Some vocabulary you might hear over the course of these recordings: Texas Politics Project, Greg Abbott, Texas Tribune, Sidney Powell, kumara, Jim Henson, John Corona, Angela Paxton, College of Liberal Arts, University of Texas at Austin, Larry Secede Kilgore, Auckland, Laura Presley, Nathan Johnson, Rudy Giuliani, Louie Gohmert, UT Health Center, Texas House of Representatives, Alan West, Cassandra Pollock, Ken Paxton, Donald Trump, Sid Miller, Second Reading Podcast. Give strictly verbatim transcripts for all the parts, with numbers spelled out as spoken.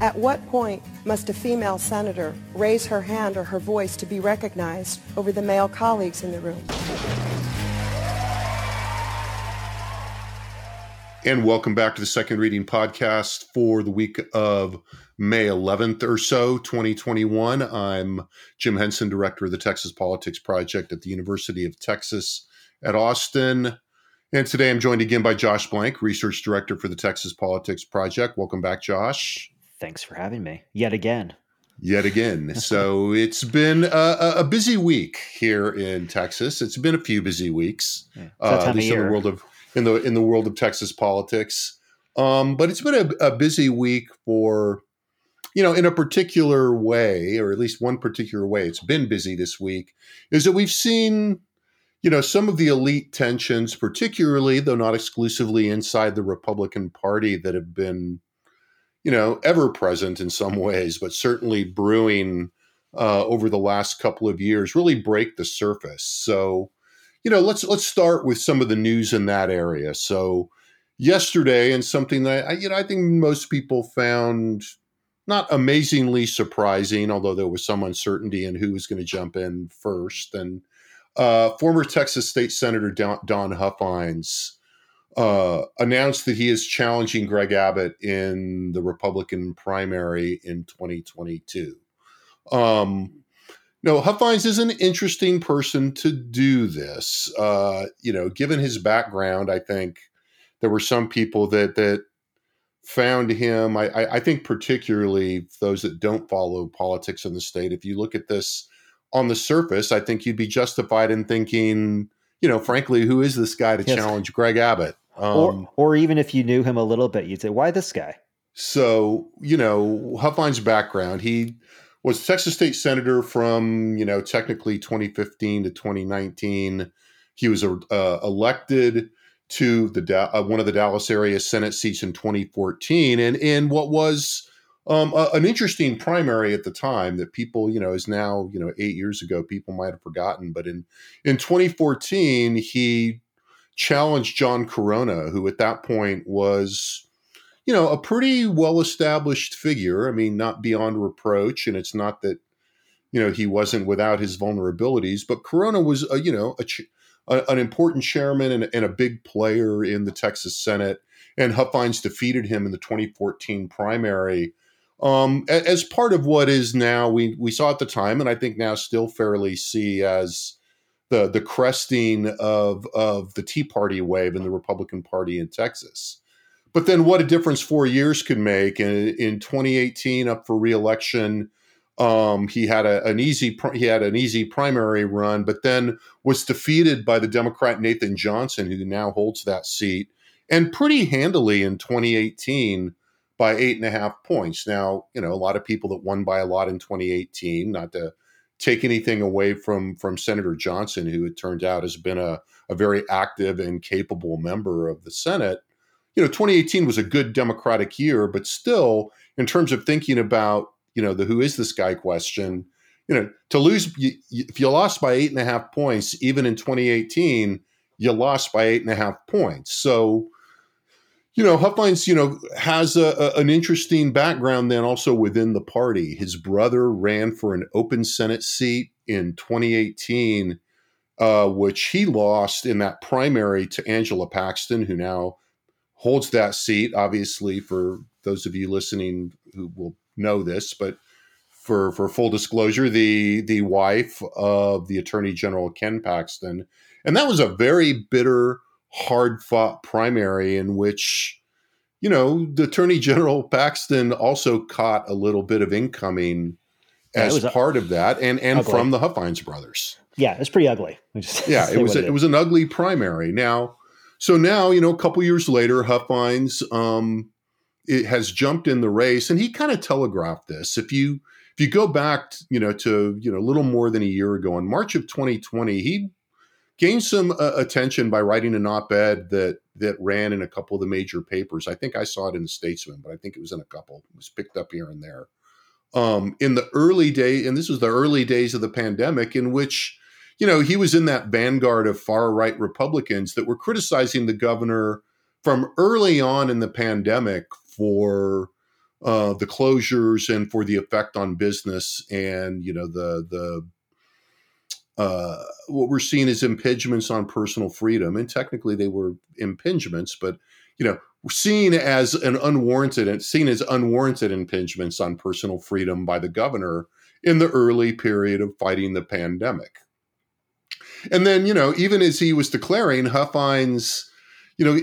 At what point must a female senator raise her hand or her voice to be recognized over the male colleagues in the room? And welcome back to the Second Reading Podcast for the week of May eleventh or so, twenty twenty-one. I'm Jim Henson, director of the Texas Politics Project at the University of Texas at Austin. And today I'm joined again by Josh Blank, research director for the Texas Politics Project. Welcome back, Josh. Thanks for having me yet again. Yet again. So it's been a, a busy week here in Texas. It's been a few busy weeks, yeah, uh, at least in the world of in the in the world of Texas politics. Um, but it's been a, a busy week for, you know, in a particular way, or at least one particular way. It's been busy this week. Is that we've seen, you know, some of the elite tensions, particularly though not exclusively inside the Republican Party, that have been, you know, ever present in some ways, but certainly brewing uh, over the last couple of years, really break the surface. So, you know, let's let's start with some of the news in that area. So, yesterday, and something that I, you know, I think most people found not amazingly surprising, although there was some uncertainty in who was going to jump in first. And uh, former Texas State Senator Don, Don Huffines Uh, announced that he is challenging Greg Abbott in the Republican primary in twenty twenty-two. Um, no, Huffines is an interesting person to do this. Uh, you know, given his background, I think there were some people that that found him, I, I, I think particularly those that don't follow politics in the state, if you look at this on the surface, I think you'd be justified in thinking, you know, frankly, who is this guy to yes. challenge Greg Abbott? Um, or, or even if you knew him a little bit, you'd say, why this guy? So, you know, Huffine's background, he was Texas state senator from, you know, technically twenty fifteen to twenty nineteen. He was uh, elected to the uh, one of the Dallas area Senate seats in twenty fourteen. And in what was um, a, an interesting primary at the time that people, you know, is now, you know, eight years ago, people might have forgotten. But in, in twenty fourteen, he challenged John Corona, who at that point was, you know, a pretty well-established figure. I mean, not beyond reproach. And it's not that, you know, he wasn't without his vulnerabilities, but Corona was, a, you know, a, a, an important chairman and, and a big player in the Texas Senate. And Huffines defeated him in the twenty fourteen primary um, as part of what is now, we, we saw at the time, and I think now still fairly see as the the cresting of of the Tea Party wave in the Republican Party in Texas. But then what a difference four years could make. In, in twenty eighteen, up for re-election, um, he had a, an easy he had an easy primary run, but then was defeated by the Democrat Nathan Johnson, who now holds that seat, and pretty handily in twenty eighteen by eight and a half points. Now, you know, a lot of people that won by a lot in twenty eighteen, not to take anything away from from Senator Johnson, who it turned out has been a, a very active and capable member of the Senate. You know, twenty eighteen was a good Democratic year, but still, in terms of thinking about, you know, the who is this guy question, you know, to lose, you, you, if you lost by eight and a half points, even in twenty eighteen, you lost by eight and a half points. So, you know, Huffines, you know, has a, a, an interesting background then also within the party. His brother ran for an open Senate seat in twenty eighteen, uh, which he lost in that primary to Angela Paxton, who now holds that seat. Obviously, for those of you listening who will know this, but for, for full disclosure, the, the wife of the Attorney General Ken Paxton. And that was a very bitter, hard-fought primary in which, you know, the Attorney General Paxton also caught a little bit of incoming yeah, as part u- of that, and and ugly. From the Huffines brothers. Yeah, it's pretty ugly. Just, yeah, it was a, it, it was an ugly primary. Now, so now, you know, a couple years later, Huffines um, it has jumped in the race, and he kind of telegraphed this. If you if you go back, you know, to, you know, a little more than a year ago, in March of twenty twenty, he gained some uh, attention by writing an op-ed that that ran in a couple of the major papers. I think I saw it in the Statesman, but I think it was in a couple. It was picked up here and there. Um, in the early day, and this was the early days of the pandemic, in which, you know, he was in that vanguard of far-right Republicans that were criticizing the governor from early on in the pandemic for uh, the closures and for the effect on business and, you know, the the uh, what we're seeing is impingements on personal freedom. And technically they were impingements, but, you know, seen as an unwarranted and seen as unwarranted impingements on personal freedom by the governor in the early period of fighting the pandemic. And then, you know, even as he was declaring, Huffines, you know,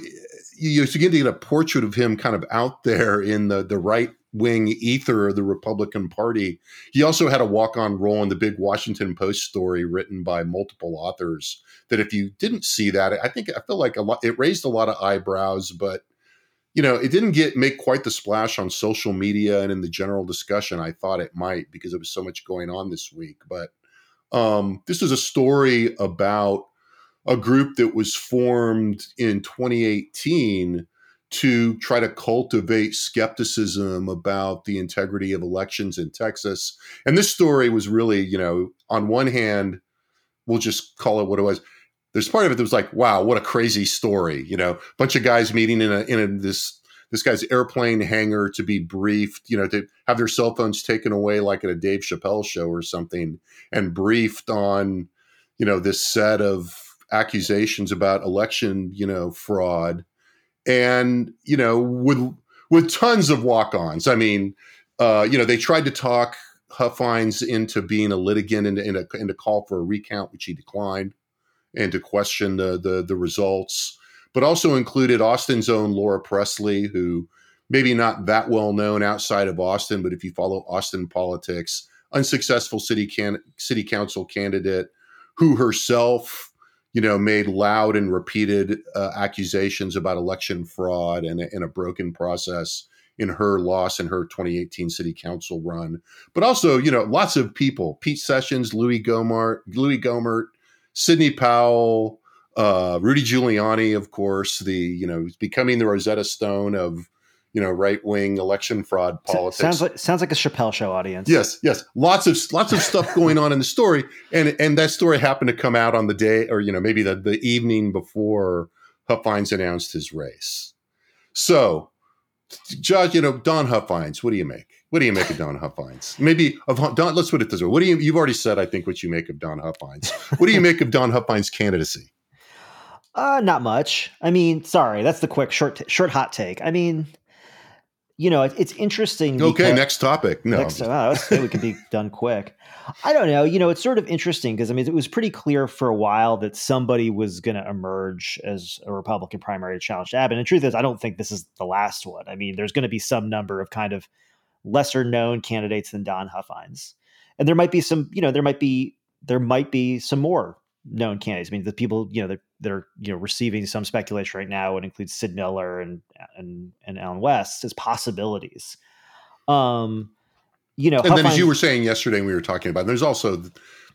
you begin to get a portrait of him kind of out there in the, the right-wing ether of the Republican Party. He also had a walk-on role in the big Washington Post story written by multiple authors that if you didn't see that, I think I feel like a lot, it raised a lot of eyebrows, but, you know, it didn't get make quite the splash on social media and in the general discussion. I thought it might because there was so much going on this week, but Um, this is a story about a group that was formed in twenty eighteen to try to cultivate skepticism about the integrity of elections in Texas. And this story was really, you know, on one hand, we'll just call it what it was. There's part of it that was like, wow, what a crazy story. You know, a bunch of guys meeting in a, in a, this this guy's airplane hangar to be briefed, you know, to have their cell phones taken away like at a Dave Chappelle show or something and briefed on, you know, this set of accusations about election, you know, fraud and, you know, with, with tons of walk-ons. I mean, uh, you know, they tried to talk Huffines into being a litigant and, and, a, and a call for a recount, which he declined, and to question the, the, the results, but also included Austin's own Laura Presley, who maybe not that well known outside of Austin, but if you follow Austin politics, unsuccessful city can- city council candidate who herself, you know, made loud and repeated uh, accusations about election fraud and, and a broken process in her loss in her twenty eighteen city council run. But also, you know, lots of people, Pete Sessions, Louie Gohmert, Louie Gohmert, Sidney Powell, Uh, Rudy Giuliani, of course, the, you know, becoming the Rosetta Stone of, you know, right-wing election fraud politics. Sounds like, sounds like a Chappelle show audience. Yes, yes. Lots of, lots of stuff going on in the story. And, and that story happened to come out on the day or, you know, maybe the, the evening before Huffines announced his race. So, Judge, you know, Don Huffines, what do you make? What do you make of Don Huffines? Maybe of Don, let's put it this way. What do you, you've already said, I think, what you make of Don Huffines. What do you make of Don Huffines' candidacy? Uh, not much. I mean, sorry, that's the quick short, t- short hot take. I mean, you know, it, it's interesting. Okay. Next topic. No, next, oh, we can be done quick. I don't know. You know, it's sort of interesting because I mean, it was pretty clear for a while that somebody was going to emerge as a Republican primary challenge to Abbott. And the truth is, I don't think this is the last one. I mean, there's going to be some number of kind of lesser known candidates than Don Huffines. And there might be some, you know, there might be, there might be some more known candidates. I mean, the people, you know, that that are, you know, receiving some speculation right now would include Sid Miller and and and Alan West as possibilities. Um, you know, and Huffines, then as you were saying yesterday, when we were talking about, there's also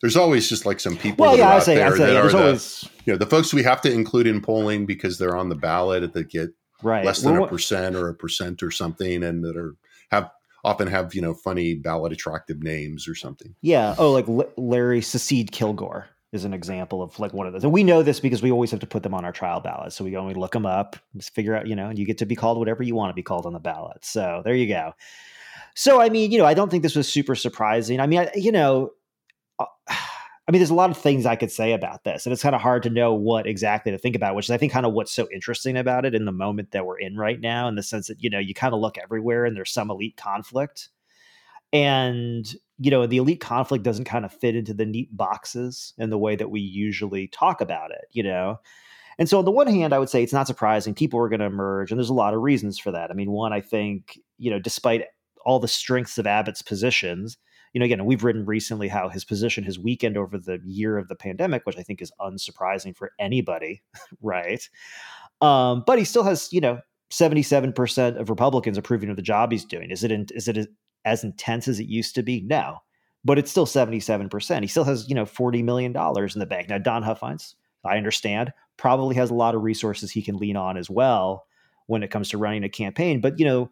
there's always just like some people. Well, yeah, I say, there I say, that yeah, there's the, always you know the folks we have to include in polling because they're on the ballot that get right. less than well, a percent or a percent or something, and that are have. often have, you know, funny ballot attractive names or something. Yeah. Oh, like L- Larry Secede Kilgore is an example of like one of those. And we know this because we always have to put them on our trial ballot. So we only look them up, figure out, you know, and you get to be called whatever you want to be called on the ballot. So there you go. So, I mean, you know, I don't think this was super surprising. I mean, I, you know, I mean, there's a lot of things I could say about this and it's kind of hard to know what exactly to think about, which is I think kind of what's so interesting about it in the moment that we're in right now, in the sense that, you know, you kind of look everywhere and there's some elite conflict and, you know, the elite conflict doesn't kind of fit into the neat boxes in the way that we usually talk about it, you know? And so on the one hand, I would say it's not surprising. People are going to emerge, and there's a lot of reasons for that. I mean, one, I think, you know, despite all the strengths of Abbott's positions, you know, again, we've written recently how his position has weakened over the year of the pandemic, which I think is unsurprising for anybody, right? Um, but he still has, you know, seventy-seven percent of Republicans approving of the job he's doing. Is it, in, is it, as intense as it used to be? No, but it's still seventy-seven percent. He still has, you know, forty million dollars in the bank. Now, Don Huffines, I understand, probably has a lot of resources he can lean on as well when it comes to running a campaign. But, you know,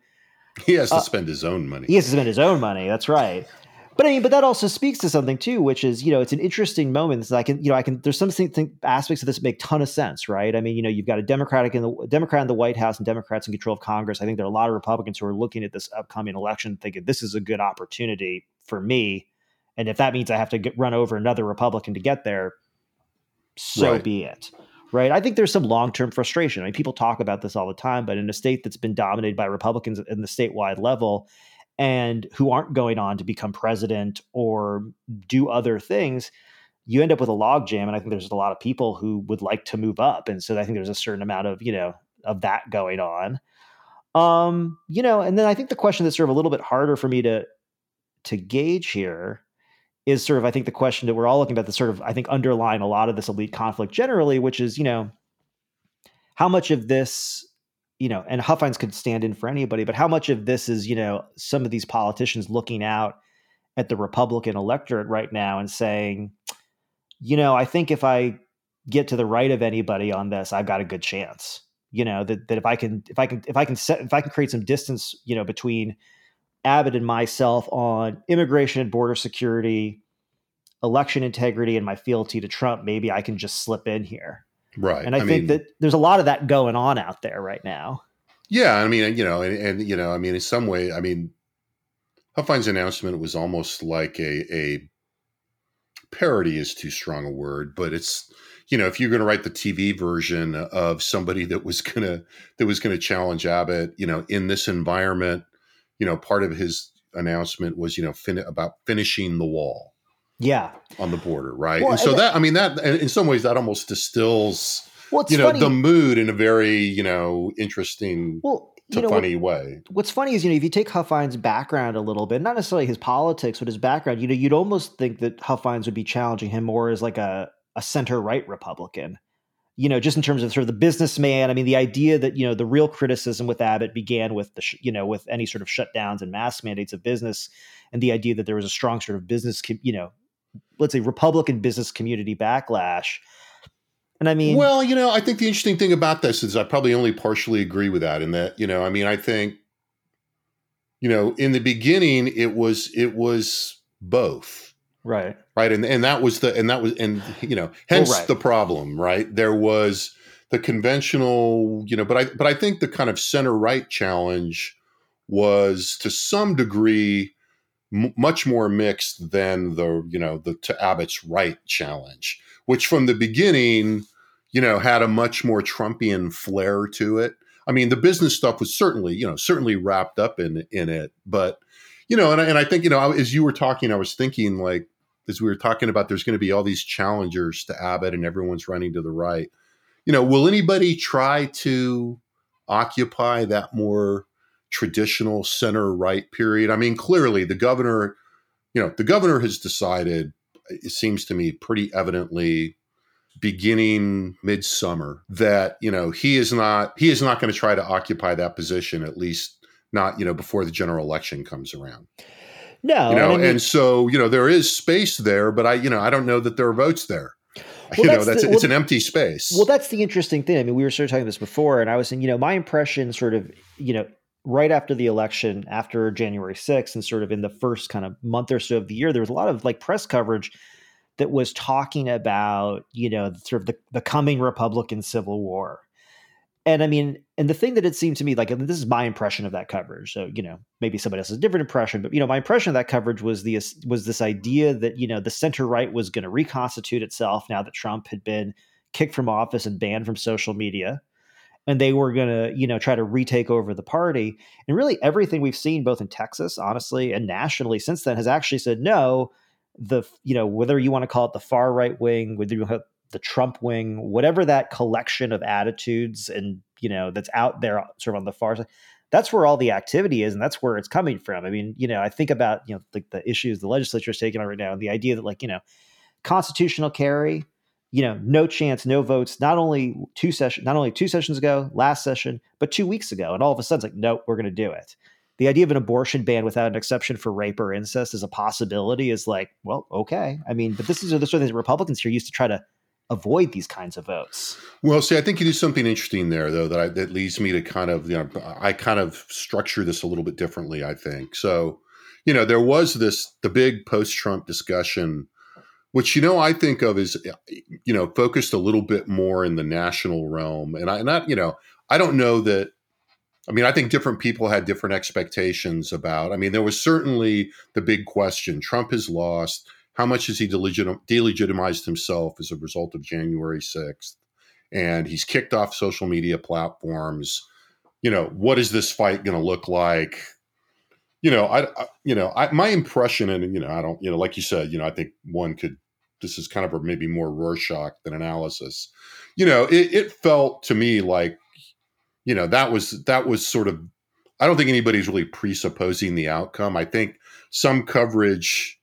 he has to uh, spend his own money. He has to spend his own money. That's right. But I mean, but that also speaks to something too, which is, you know, it's an interesting moment. It's like, you know, I can, there's some think, aspects of this that make a ton of sense, right? I mean, you know, you've got a Democratic in the Democrat in the White House and Democrats in control of Congress. I think there are a lot of Republicans who are looking at this upcoming election thinking this is a good opportunity for me. And if that means I have to get, run over another Republican to get there, so right. be it. Right. I think there's some long-term frustration. I mean, people talk about this all the time, but in a state that's been dominated by Republicans in the statewide level, and who aren't going on to become president or do other things, you end up with a logjam. And I think there's a lot of people who would like to move up. And so I think there's a certain amount of, you know, of that going on. Um, you know, and then I think the question that's sort of a little bit harder for me to, to gauge here is sort of, I think the question that we're all looking at, the sort of, I think underlying a lot of this elite conflict generally, which is, you know, how much of this, you know, and Huffines could stand in for anybody, but how much of this is, you know, some of these politicians looking out at the Republican electorate right now and saying, you know, I think if I get to the right of anybody on this, I've got a good chance, you know, that, that if I can, if I can, if I can set, if I can create some distance, you know, between Abbott and myself on immigration and border security, election integrity, and my fealty to Trump, maybe I can just slip in here. Right. And I, I think mean, that there's a lot of that going on out there right now. Yeah. I mean, you know, and, and you know, I mean, in some way, I mean, Huffine's announcement was almost like a, a parody is too strong a word, but it's, you know, if you're going to write the T V version of somebody that was going to, that was going to challenge Abbott, you know, in this environment, you know, part of his announcement was, you know, fin- about finishing the wall. Yeah, on the border, right? Well, and so and that, I mean, that in some ways that almost distills, well, you know, funny. the mood in a very, you know, interesting, well, to you know, funny what, way. What's funny is, you know, if you take Huffine's background a little bit, not necessarily his politics, but his background, you know, you'd almost think that Huffine's would be challenging him more as like a, a center-right Republican, you know, just in terms of sort of the businessman. I mean, the idea that, you know, the real criticism with Abbott began with the, sh- you know, with any sort of shutdowns and mask mandates of business, and the idea that there was a strong sort of business, com- you know. let's say Republican business community backlash. And I mean, well, you know, I think the interesting thing about this is I probably only partially agree with that in that, you know, I mean, I think, you know, in the beginning it was, it was both. Right. Right. And, and that was the, and that was, and you know, hence well, right. the problem, right. There was the conventional, you know, but I, but I think the kind of center-right challenge was to some degree much more mixed than the, you know, the to Abbott's right challenge, which from the beginning, you know, had a much more Trumpian flair to it. I mean, the business stuff was certainly, you know, certainly wrapped up in in it. But, you know, and I, and I think, you know, as you were talking, I was thinking like, as we were talking about, there's going to be all these challengers to Abbott and everyone's running to the right. You know, will anybody try to occupy that more traditional center-right period? I mean, clearly the governor, you know, the governor has decided, it seems to me pretty evidently beginning midsummer that, you know, he is not, he is not going to try to occupy that position, at least not, you know, before the general election comes around. No. You know, I mean, and so, you know, there is space there, but I, you know, I don't know that there are votes there. Well, you that's know, that's the, it's well, an empty space. Well, that's the interesting thing. I mean, we were sort of talking this before and I was saying, you know, my impression sort of, you know, right after the election, after January sixth, and sort of in the first kind of month or so of the year, there was a lot of like press coverage that was talking about, you know, sort of the, the coming Republican Civil War. And I mean, and the thing that it seemed to me like, and this is my impression of that coverage. So, you know, maybe somebody else has a different impression, but, you know, my impression of that coverage was the, was this idea that, you know, the center right was going to reconstitute itself now that Trump had been kicked from office and banned from social media. And they were going to, you know, try to retake over the party. And really everything we've seen both in Texas, honestly, and nationally since then has actually said, no, the, you know, whether you want to call it the far right wing, whether you call it the Trump wing, whatever that collection of attitudes and, you know, that's out there sort of on the far side, that's where all the activity is. And that's where it's coming from. I mean, you know, I think about, you know, like the issues the legislature is taking on right now and the idea that like, you know, constitutional carry, you know, no chance, no votes, not only two sessions, not only two sessions ago, last session, but two weeks ago. And all of a sudden it's like, nope, we're going to do it. the idea of an abortion ban without an exception for rape or incest is a possibility is like, well, okay. I mean, but this is the sort of thing that Republicans here used to try to avoid these kinds of votes. Well, see, I think you do something interesting there, though, that I, that leads me to kind of, you know, I kind of structure this a little bit differently, I think. So, you know, there was this, the big post-Trump discussion, which, you know, I think of as, you know, focused a little bit more in the national realm. And I, not, you know, I don't know that, I mean, I think different people had different expectations about, I mean, there was certainly the big question, Trump has lost. How much has he delegitimized himself as a result of January sixth? And he's kicked off social media platforms. You know, what is this fight going to look like? You know, I, I you know, I, my impression, and, you know, I don't, you know, like you said, you know, I think one could, this is kind of a maybe more Rorschach than analysis. You know, it, it felt to me like, you know, that was, that was sort of, I don't think anybody's really presupposing the outcome. I think some coverage,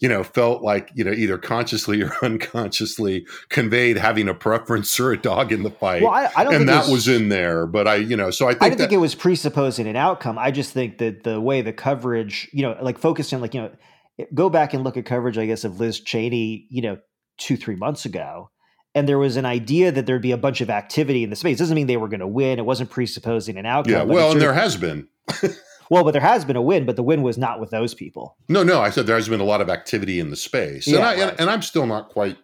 you know, felt like, you know, either consciously or unconsciously conveyed having a preference or a dog in the fight. Well, I, I don't and think that was, was in there, but I, you know, so I think I didn't that, think it was presupposing an outcome. I just think that the way the coverage, you know, like focused on like, you know, go back and look at coverage, I guess, of Liz Cheney, you know, two, three months ago. And there was an idea that there'd be a bunch of activity in the space. It doesn't mean they were going to win. It wasn't presupposing an outcome. Yeah, well, and there has been. Well, but there has been a win, but the win was not with those people. No, no, I said there has been a lot of activity in the space. Yeah, and, I, right. and, and I'm still not quite,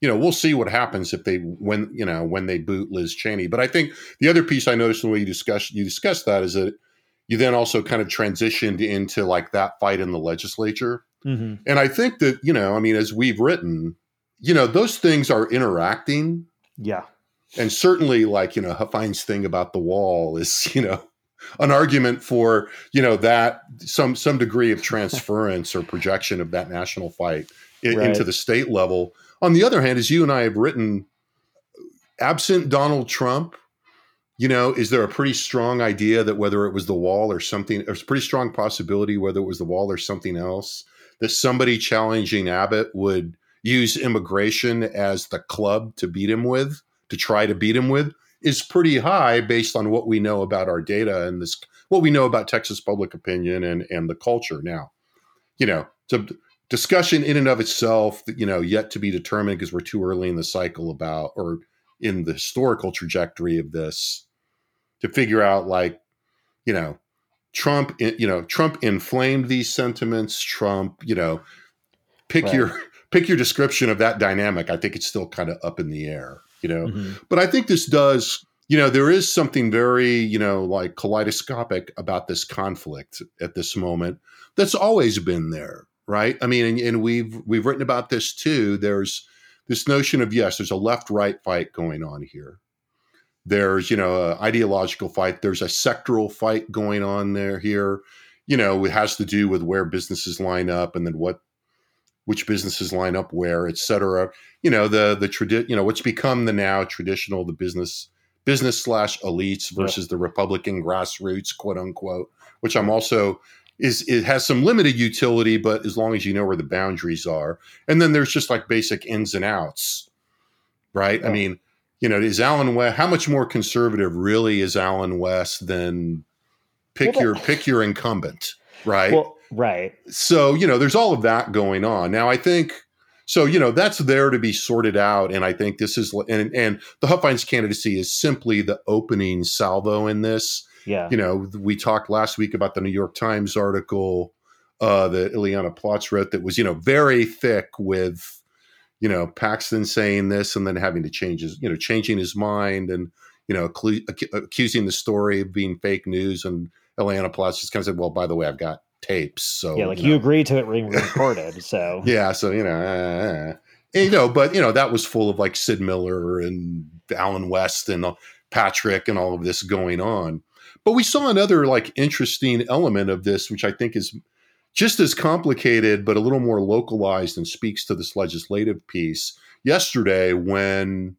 you know, we'll see what happens if they, when, you know, when they boot Liz Cheney. But I think the other piece I noticed in the way you discussed, you discussed that is that you then also kind of transitioned into like that fight in the legislature. Mm-hmm. And I think that, you know, I mean, as we've written, you know, those things are interacting. Yeah. And certainly like, you know, Huffines' thing about the wall is, you know, an argument for, you know, that some some degree of transference or projection of that national fight in, right. into the state level. On the other hand, as you and I have written, absent Donald Trump, you know, is there a pretty strong idea that whether it was the wall or something, there's a pretty strong possibility whether it was the wall or something else, that somebody challenging Abbott would use immigration as the club to beat him with, to try to beat him with, is pretty high based on what we know about our data and this, what we know about Texas public opinion and, and the culture. Now, you know, it's a discussion in and of itself, you know, yet to be determined because we're too early in the cycle about, or in the historical trajectory of this to figure out like, you know, Trump, you know, Trump inflamed these sentiments, Trump, you know, pick right. your, pick your description of that dynamic. I think it's still kind of up in the air. You know, mm-hmm. But I think this does, you know, there is something very, you know, like kaleidoscopic about this conflict at this moment that's always been there, right? I mean, and, and we've we've written about this too. There's this notion of, yes, there's a left-right fight going on here. There's, you know, an ideological fight. There's a sectoral fight going on there here. You know, it has to do with where businesses line up and then what, which businesses line up where, et cetera. You know, the, the tradi- you know, what's become the now traditional, the business, business slash elites versus yeah. the Republican grassroots, quote unquote, which I'm also is, it has some limited utility, but as long as you know where the boundaries are. And then there's just like basic ins and outs, right? Yeah. I mean, you know, is Alan West, how much more conservative really is Alan West than pick well, your, that- pick your incumbent, right? Well, Right. So, you know, there's all of that going on. Now, I think, so, you know, that's there to be sorted out. And I think this is, and, and the Huffines candidacy is simply the opening salvo in this. Yeah. You know, we talked last week about the New York Times article uh, that Ileana Plotz wrote that was, you know, very thick with, you know, Paxton saying this and then having to change his, you know, changing his mind and, you know, accu- accusing the story of being fake news. And Ileana Plotz just kind of said, well, by the way, I've got tapes, so yeah, like you, you know. Agreed to it being recorded, so yeah, so you know, uh, and, you know, but you know that was full of like Sid Miller and Alan West and uh, Patrick and all of this going on. But we saw another like interesting element of this, which I think is just as complicated, but a little more localized and speaks to this legislative piece. Yesterday, when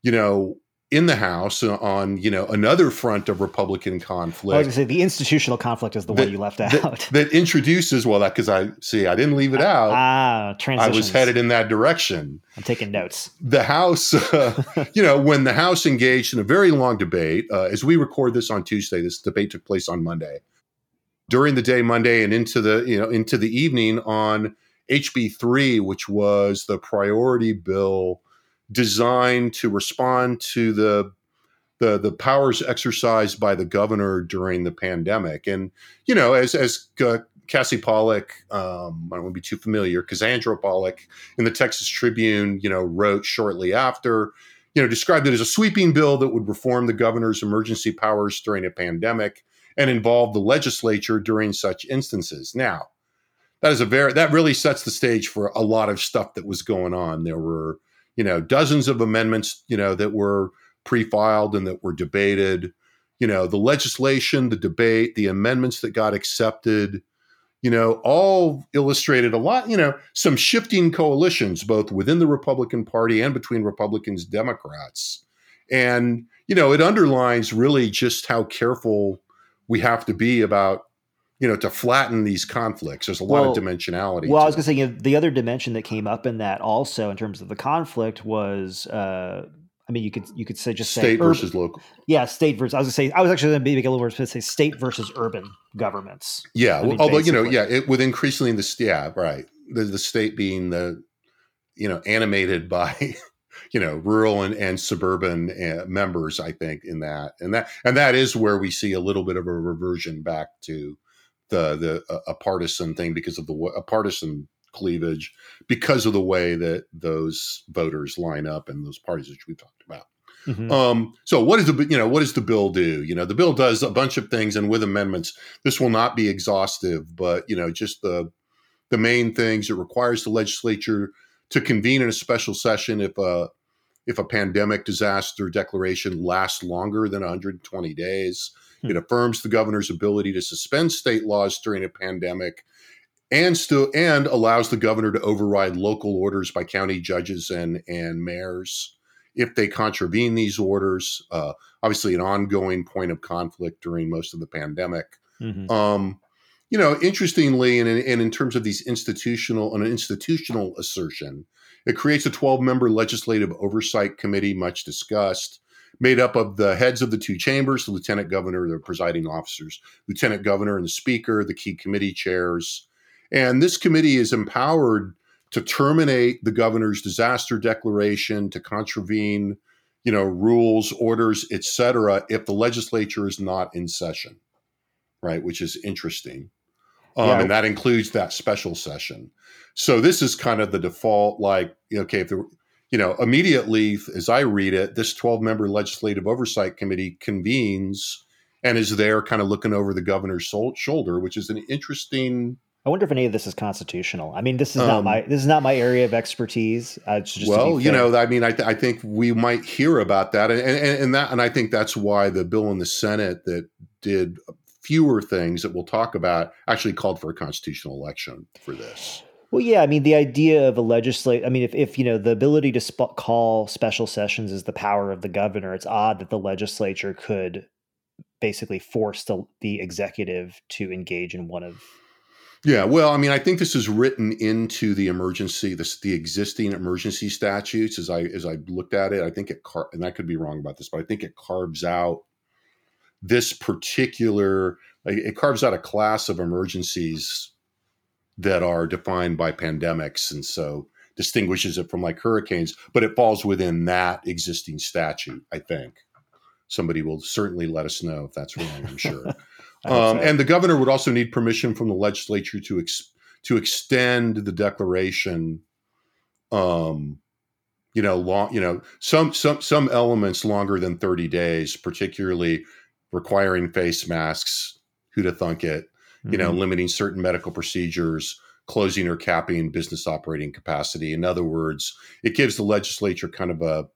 you know. in the House on, you know, another front of Republican conflict. I was going to say the institutional conflict is the that, one you left out. That, that introduces, well, that because I, see, I didn't leave it out. Ah, transitions. I was headed in that direction. I'm taking notes. The House, uh, you know, when the House engaged in a very long debate, uh, as we record this on Tuesday, this debate took place on Monday. during the day Monday and into the, you know, into the evening on H B three, which was the priority bill designed to respond to the the the powers exercised by the governor during the pandemic. And, you know, as as uh, Cassie Pollock, um, I don't want to be too familiar, Cassandra Pollock in the Texas Tribune, you know, wrote shortly after, you know, described it as a sweeping bill that would reform the governor's emergency powers during a pandemic and involve the legislature during such instances. Now, that is a very, that really sets the stage for a lot of stuff that was going on. There were, you know, dozens of amendments, you know, that were pre-filed and that were debated. You know, the legislation, the debate, the amendments that got accepted, you know, all illustrated a lot, you know, some shifting coalitions, both within the Republican Party and between Republicans and Democrats. And, you know, it underlines really just how careful we have to be about, you know, to flatten these conflicts. There's a lot well, of dimensionality. Well, I was going to say, you know, the other dimension that came up in that also in terms of the conflict was, uh, I mean, you could you could say just state say state versus urban, local. Yeah, state versus. I was going to say I was actually going to make a little more specific. Say state versus urban governments. Yeah, I mean, although basically. you know, yeah, it, with increasingly the yeah, right, the, the state being the, you know, animated by, you know, rural and, and suburban uh, members. I think in that and that and that is where we see a little bit of a reversion back to the the a partisan thing because of the a partisan. cleavage because of the way that those voters line up and those parties which we've talked about. Mm-hmm. Um, so what is the you know what does the bill do? You know, the bill does a bunch of things, and with amendments, this will not be exhaustive, but you know, just the the main things. It requires the legislature to convene in a special session if a if a pandemic disaster declaration lasts longer than one hundred twenty days. Mm-hmm. It affirms the governor's ability to suspend state laws during a pandemic. And still, and allows the governor to override local orders by county judges and and mayors if they contravene these orders. Uh, obviously, an ongoing point of conflict during most of the pandemic. Mm-hmm. Um, you know, interestingly, and in, and in terms of these institutional an institutional assertion, it creates a twelve member legislative oversight committee, much discussed, made up of the heads of the two chambers, the lieutenant governor, the presiding officers, lieutenant governor, and the speaker, the key committee chairs. And this committee is empowered to terminate the governor's disaster declaration, to contravene, you know, rules, orders, et cetera, if the legislature is not in session, right? Which is interesting. Um, yeah. And that includes that special session. So this is kind of the default, like, okay, if there, you know, immediately, as I read it, this twelve member legislative oversight committee convenes and is there kind of looking over the governor's shoulder, which is an interesting... I wonder if any of this is constitutional. I mean, this is um, not my this is not my area of expertise. Uh, just well, you know, I mean, I th- I think we might hear about that, and, and and that, and I think that's why the bill in the Senate that did fewer things that we'll talk about actually called for a constitutional election for this. Well, yeah, I mean, the idea of a legislate. I mean, if if you know the ability to sp- call special sessions is the power of the governor, it's odd that the legislature could basically force the the executive to engage in one of. Yeah, well, I mean, I think this is written into the emergency, the, the existing emergency statutes. As I as I looked at it, I think it car- and I could be wrong about this, but I think it carves out this particular. It carves out a class of emergencies that are defined by pandemics, and so distinguishes it from like hurricanes. But it falls within that existing statute, I think. Somebody will certainly let us know if that's wrong, I'm sure. Um, and the governor would also need permission from the legislature to ex- to extend the declaration, um, you know, long, you know, some some some elements longer than thirty days, particularly requiring face masks. Who'd have thunk it? You mm-hmm. know, limiting certain medical procedures, closing or capping business operating capacity. In other words, it gives the legislature kind of a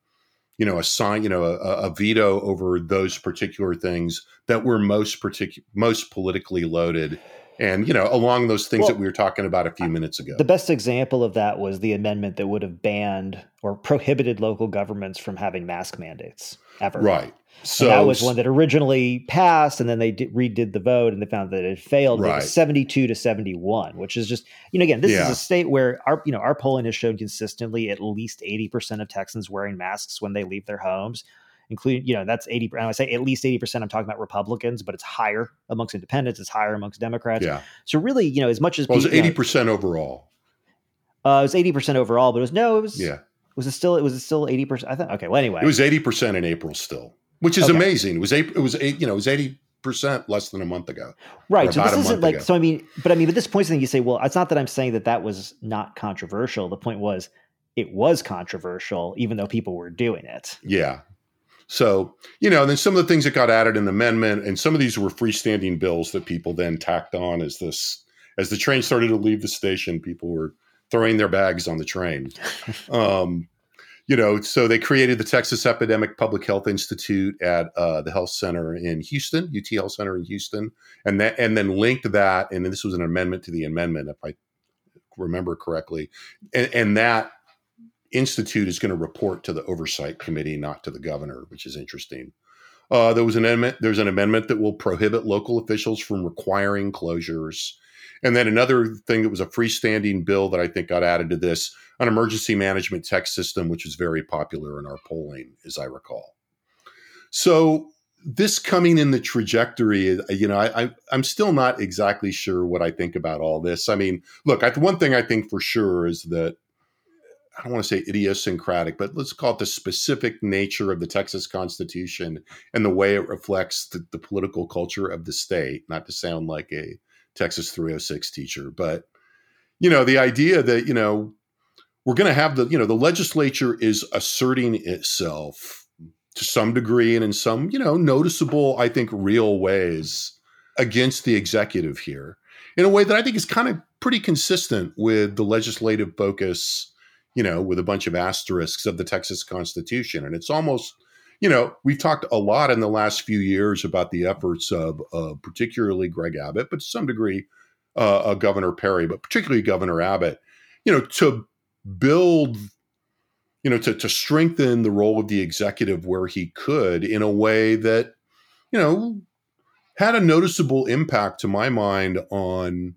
you know, a sign, you know, a, a veto over those particular things that were most particular, most politically loaded. And, you know, along those things well, that we were talking about a few minutes ago. The best example of that was the amendment that would have banned or prohibited local governments from having mask mandates ever. Right. So and that was one that originally passed and then they did, redid the vote and they found that it failed. Right. It was seventy-two to seventy-one, which is just, you know, again, this yeah. is a state where our, you know, our polling has shown consistently at least eighty percent of Texans wearing masks when they leave their homes. including, you know, that's eighty percent. And I say at least eighty percent, I'm talking about Republicans, but it's higher amongst independents. It's higher amongst Democrats. Yeah. So really, you know, as much as well, people, it was eighty percent you know, overall. Uh, it was eighty percent overall, but it was no, it was, yeah. was it still, it was still eighty percent. I thought, okay, well, anyway, it was eighty percent in April still, which is okay. amazing. It was eight, it was eight, you know, it was eighty percent less than a month ago. Right. So this isn't like, ago. so I mean, but I mean, at this point, you say, well, it's not that I'm saying that that was not controversial. The point was it was controversial, even though people were doing it. Yeah. So, you know, and then some of the things that got added in the amendment, and some of these were freestanding bills that people then tacked on as this, as the train started to leave the station, people were throwing their bags on the train. Um, you know, so they created the Texas Epidemic Public Health Institute at uh, the health center in Houston, U T Health Center in Houston, and that, and then linked that, and this was an amendment to the amendment, if I remember correctly, and, and that institute is going to report to the oversight committee, not to the governor, which is interesting. Uh, there was an amendment. There's an amendment that will prohibit local officials from requiring closures. And then another thing that was a freestanding bill that I think got added to this, an emergency management tech system, which was very popular in our polling, as I recall. So this coming in the trajectory, you know, I, I, I'm still not exactly sure what I think about all this. I mean, look, I, one thing I think for sure is that, I don't want to say idiosyncratic, but let's call it the specific nature of the Texas Constitution and the way it reflects the, the political culture of the state, not to sound like a Texas three oh six teacher, but, you know, the idea that, you know, we're going to have the, you know, the legislature is asserting itself to some degree and in some, you know, noticeable, I think, real ways against the executive here in a way that I think is kind of pretty consistent with the legislative focus, you know, with a bunch of asterisks of the Texas Constitution. And it's almost, you know, we've talked a lot in the last few years about the efforts of uh, particularly Greg Abbott, but to some degree, uh, uh, Governor Perry, but particularly Governor Abbott, you know, to build, you know, to, to strengthen the role of the executive where he could in a way that, you know, had a noticeable impact to my mind on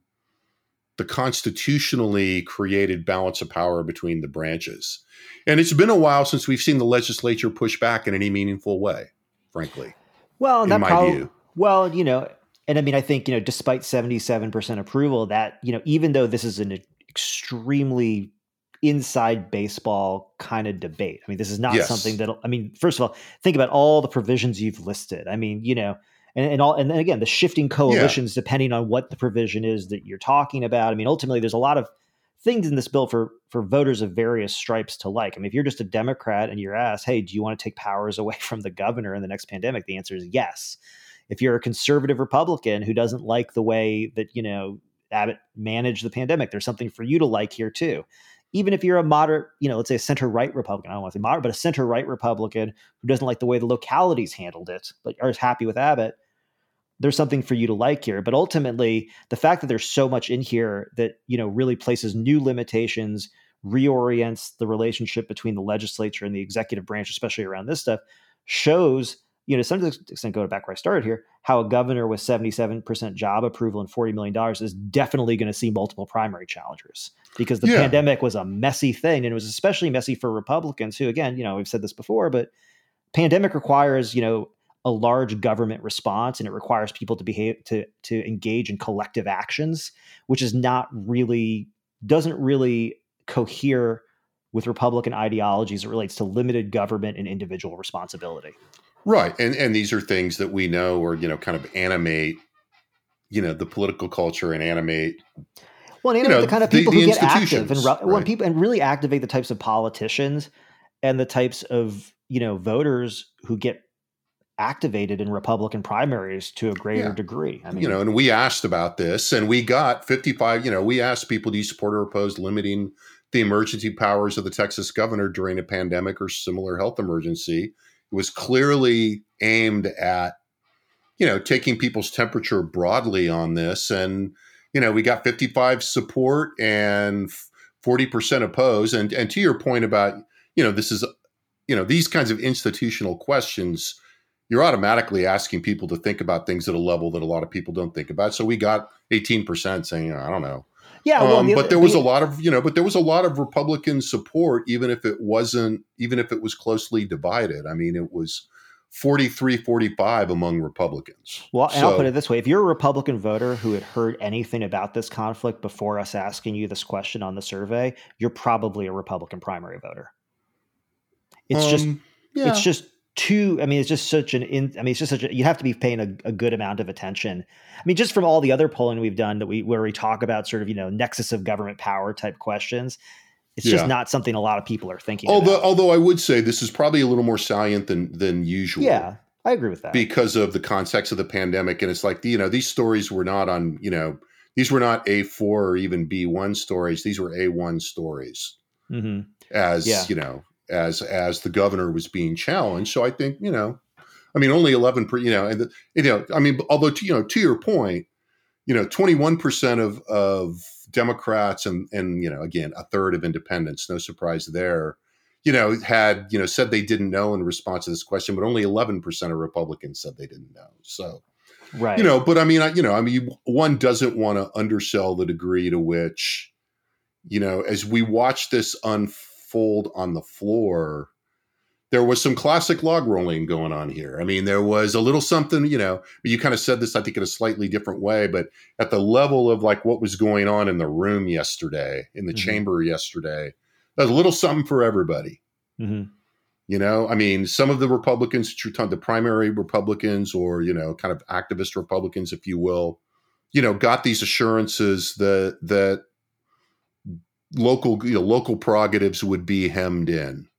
the constitutionally created balance of power between the branches. And it's been a while since we've seen the legislature push back in any meaningful way, frankly. Well, in that my probably, view. Well, you know, and I mean, I think, you know, despite seventy-seven percent approval, that, you know, even though this is an extremely inside baseball kind of debate, I mean, this is not yes. something that, I mean, first of all, think about all the provisions you've listed. I mean, you know, And, and all, and then again, the shifting coalitions, yeah. depending on what the provision is that you're talking about. I mean, ultimately, there's a lot of things in this bill for for voters of various stripes to like. I mean, if you're just a Democrat and you're asked, hey, do you want to take powers away from the governor in the next pandemic? The answer is yes. If you're a conservative Republican who doesn't like the way that, you know, Abbott managed the pandemic, there's something for you to like here, too. Even if you're a moderate, you know, let's say a center-right Republican, I don't want to say moderate, but a center-right Republican who doesn't like the way the localities handled it, but are happy with Abbott, there's something for you to like here. But ultimately, the fact that there's so much in here that, you know, really places new limitations, reorients the relationship between the legislature and the executive branch, especially around this stuff, shows, you know, to some extent, going back where I started here, how a governor with seventy-seven percent job approval and forty million dollars is definitely going to see multiple primary challengers, because the yeah. pandemic was a messy thing. And it was especially messy for Republicans who, again, you know, we've said this before, but pandemic requires, you know, a large government response, and it requires people to behave, to to engage in collective actions, which is not really, doesn't really cohere with Republican ideology as it relates to limited government and individual responsibility. Right. And and these are things that we know are, you know, kind of animate, you know, the political culture and animate. Well, and animate you know, the kind of people the, the who get active and, right. well, and people and really activate the types of politicians and the types of, you know, voters who get activated in Republican primaries to a greater yeah. degree. I mean, you know, and we asked about this, and we got fifty-five, you know, we asked people, do you support or oppose limiting the emergency powers of the Texas governor during a pandemic or similar health emergency? It was clearly aimed at, you know, taking people's temperature broadly on this. And, you know, we got fifty-five support and forty percent oppose. And, and to your point about, you know, this is, you know, these kinds of institutional questions, you're automatically asking people to think about things at a level that a lot of people don't think about. So we got eighteen percent saying, I don't know. Yeah, well, um, the other, but there was the, a lot of you know, but there was a lot of Republican support, even if it wasn't, even if it was closely divided. I mean, it was forty-three forty-five among Republicans. Well, and so, I'll put it this way. If you're a Republican voter who had heard anything about this conflict before us asking you this question on the survey, you're probably a Republican primary voter. It's um, just, yeah. it's just too, I mean, it's just such an, in, I mean, it's just such a, you have to be paying a, a good amount of attention. I mean, just from all the other polling we've done that we, where we talk about sort of, you know, nexus of government power type questions, it's yeah. just not something a lot of people are thinking although, about. Although I would say this is probably a little more salient than than usual. Yeah, I agree with that. Because of the context of the pandemic. And it's like, you know, these stories were not on, you know, these were not A four or even B one stories. These were A one stories mm-hmm. as, yeah. you know, as as the governor was being challenged. So I think, you know, I mean, only eleven percent, you know, and the, you know, I mean, although, to, you know, to your point, you know, twenty-one percent of, of Democrats and, and, you know, again, a third of independents, no surprise there, you know, had, you know, said they didn't know in response to this question, but only eleven percent of Republicans said they didn't know. So, right. you know, but I mean, I, you know, I mean, one doesn't want to undersell the degree to which, you know, as we watch this unfold on the floor, there was some classic log rolling going on here. I mean, there was a little something, you know, you kind of said this, I think, in a slightly different way, but at the level of like what was going on in the room yesterday, in the mm-hmm. chamber yesterday, there's a little something for everybody. Mm-hmm. You know, I mean, some of the Republicans, the primary Republicans or, you know, kind of activist Republicans, if you will, you know, got these assurances that, that local, you know, local prerogatives would be hemmed in.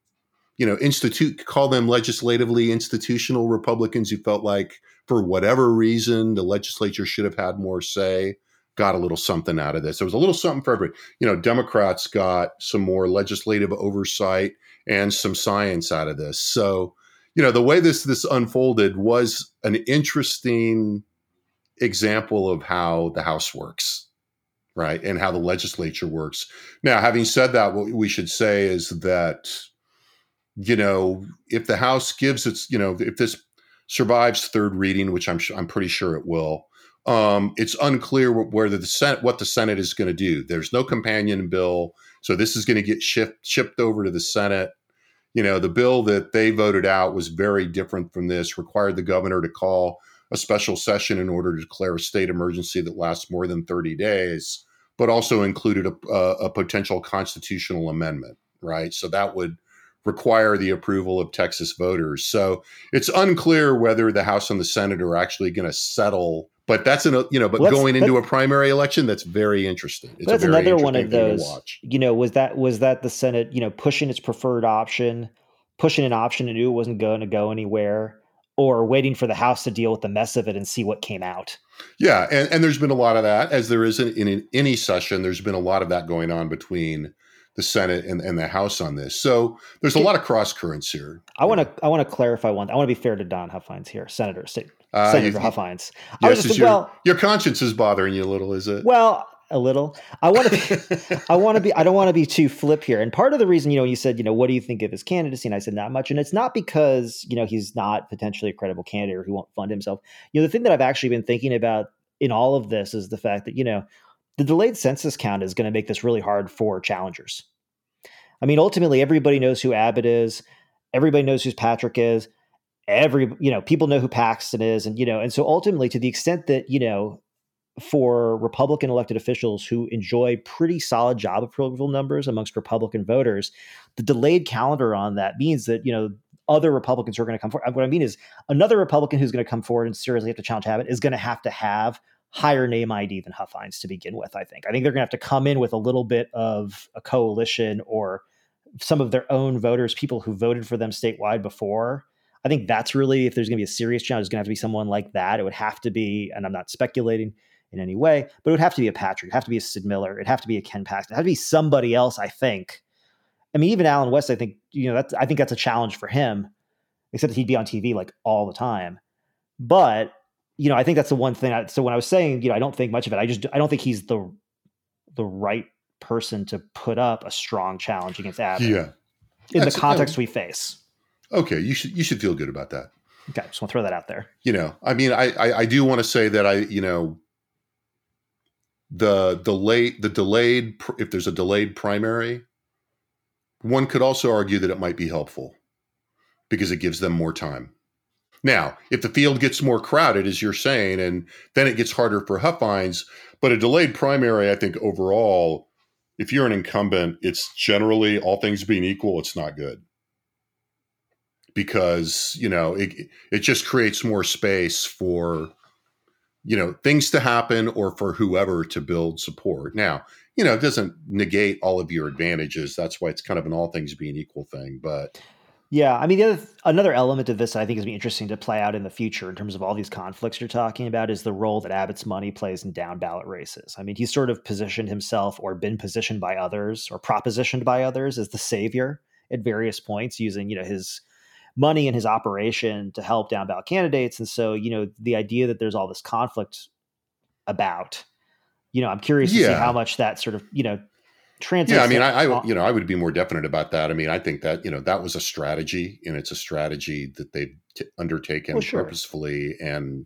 You know, institute, call them legislatively institutional Republicans who felt like for whatever reason, the legislature should have had more say, got a little something out of this. There was a little something for everybody. You know, Democrats got some more legislative oversight and some science out of this. So, you know, the way this, this unfolded was an interesting example of how the House works, right? And how the legislature works. Now, having said that, what we should say is that, you know, if the House gives its, you know, if this survives third reading, which I'm I'm pretty sure it will, um, it's unclear whether the Senate, what the Senate is going to do. There's no companion bill, so this is going to get shipped shipped over to the Senate. You know, the bill that they voted out was very different from this. Required the governor to call a special session in order to declare a state emergency that lasts more than thirty days, but also included a, a, a potential constitutional amendment. Right, so that would require the approval of Texas voters. So it's unclear whether the House and the Senate are actually going to settle, but that's an, you know, but well, going into a primary election, that's very interesting. It's that's a very another interesting one of those, to watch. You know, was that, was that the Senate, you know, pushing its preferred option, pushing an option it knew it wasn't going to go anywhere, or waiting for the House to deal with the mess of it and see what came out. Yeah. And, and there's been a lot of that, as there is in, in any session, there's been a lot of that going on between the Senate and, and the House on this. So there's a lot of cross currents here. I want to I want to clarify one. I want to be fair to Don Huffines here, Senator Senator uh, you, Huffines. Yes, I was just, your, well, your conscience is bothering you a little, is it? Well, a little. I want to be, I want to be I don't want to be too flip here. And part of the reason, you know, you said, you know, what do you think of his candidacy? And I said not much. And it's not because, you know, he's not potentially a credible candidate or he won't fund himself. You know, the thing that I've actually been thinking about in all of this is the fact that, you know, the delayed census count is going to make this really hard for challengers. I mean, ultimately, everybody knows who Abbott is. Everybody knows who Patrick is. Every, you know, people know who Paxton is. And, you know, and so ultimately, to the extent that, you know, for Republican elected officials who enjoy pretty solid job approval numbers amongst Republican voters, the delayed calendar on that means that, you know, other Republicans who are going to come forward. What I mean is another Republican who's going to come forward and seriously have to challenge Abbott is going to have to have higher name I D than Huffines to begin with, I think. I think they're going to have to come in with a little bit of a coalition or some of their own voters, people who voted for them statewide before. I think that's really, if there's going to be a serious challenge, it's going to have to be someone like that. It would have to be, and I'm not speculating in any way, but it would have to be a Patrick. It'd have to be a Sid Miller. It'd have to be a Ken Paxton. It'd have to be somebody else, I think. I mean, even Alan West, I think, you know, that's, I think that's a challenge for him, except that he'd be on T V like all the time. But you know, I think that's the one thing. I, so when I was saying, you know, I don't think much of it. I just, I don't think he's the, the right person to put up a strong challenge against Abbott. Yeah, in that's, the context I mean, we face. Okay, you should you should feel good about that. Okay, I just want to throw that out there. You know, I mean, I I, I do want to say that I, you know, the delay, the delayed, if there's a delayed primary, one could also argue that it might be helpful because it gives them more time. Now, if the field gets more crowded, as you're saying, and then it gets harder for Huffines, but a delayed primary, I think overall, if you're an incumbent, it's generally, all things being equal, it's not good. Because, you know, it it just creates more space for, you know, things to happen or for whoever to build support. Now, you know, it doesn't negate all of your advantages. That's why it's kind of an all things being equal thing, but... Yeah, I mean, the other th- another element of this that I think is going to be interesting to play out in the future in terms of all these conflicts you're talking about is the role that Abbott's money plays in down-ballot races. I mean, he's sort of positioned himself or been positioned by others or propositioned by others as the savior at various points using, you know, his money and his operation to help down-ballot candidates. And so, you know, the idea that there's all this conflict about, you know, I'm curious yeah. to see how much that sort of, you know, Yeah, I mean, I, I, you know, I would be more definite about that. I mean, I think that, you know, that was a strategy, and it's a strategy that they've t- undertaken well, sure. purposefully. And,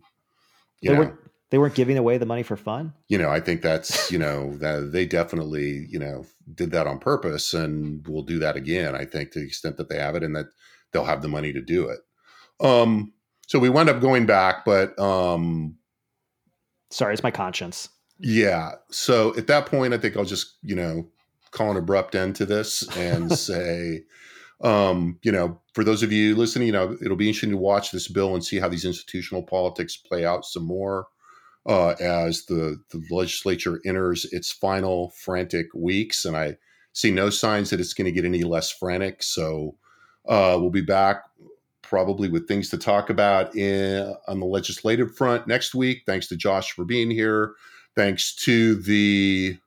you they know, weren't, they weren't giving away the money for fun. You know, I think that's, you know, that they definitely, you know, did that on purpose and will do that again, I think, to the extent that they have it and that they'll have the money to do it. Um, so we wound up going back, but. Um, Sorry, it's my conscience. Yeah. So at that point, I think I'll just, you know, call an abrupt end to this and say, um, you know, for those of you listening, you know, it'll be interesting to watch this bill and see how these institutional politics play out some more uh, as the, the legislature enters its final frantic weeks. And I see no signs that it's going to get any less frantic. So uh, we'll be back probably with things to talk about in, on the legislative front next week. Thanks to Josh for being here. Thanks to the...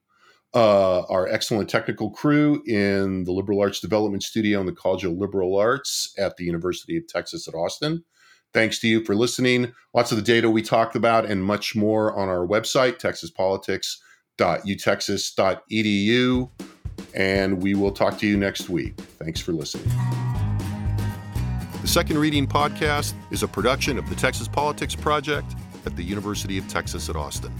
Uh, our excellent technical crew in the Liberal Arts Development Studio in the College of Liberal Arts at the University of Texas at Austin. Thanks to you for listening. Lots of the data we talked about and much more on our website, texas politics dot u texas dot e d u. And we will talk to you next week. Thanks for listening. The Second Reading Podcast is a production of the Texas Politics Project at the University of Texas at Austin.